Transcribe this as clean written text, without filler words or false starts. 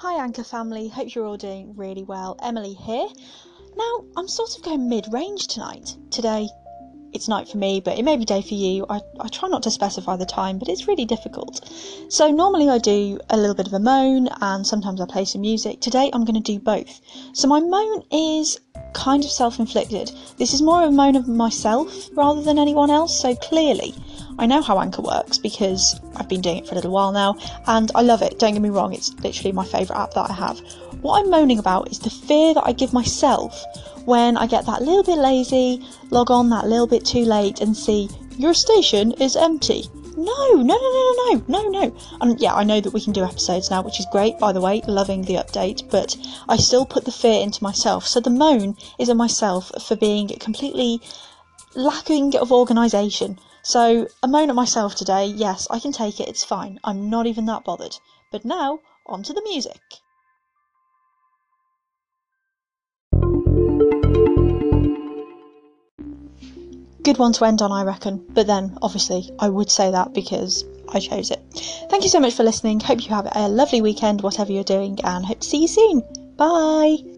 Hi Anchor family, hope you're all doing really well. Emily here. Now, I'm sort of going mid-range tonight. Today, it's night for me, but it may be day for you. I try not to specify the time, but it's really difficult. So normally I do a little bit of a moan, and sometimes I play some music. Today, I'm going to do both. So my moan is kind of self-inflicted. This is more of a moan of myself rather than anyone else, so clearly I know how Anchor works because I've been doing it for a little while now and I love it, don't get me wrong, it's literally my favourite app that I have. What I'm moaning about is the fear that I give myself when I get that little bit lazy, log on that little bit too late and see your station is empty. No. And yeah, I know that we can do episodes now, which is great, by the way, loving the update, but I still put the fear into myself. So the moan is at myself for being completely lacking of organisation. So a moan at myself today, yes, I can take it, it's fine. I'm not even that bothered. But now, on to the music. Good one to end on, I reckon, but then obviously I would say that because I chose it. Thank you so much for listening. Hope you have a lovely weekend, whatever you're doing, and hope to see you soon. Bye.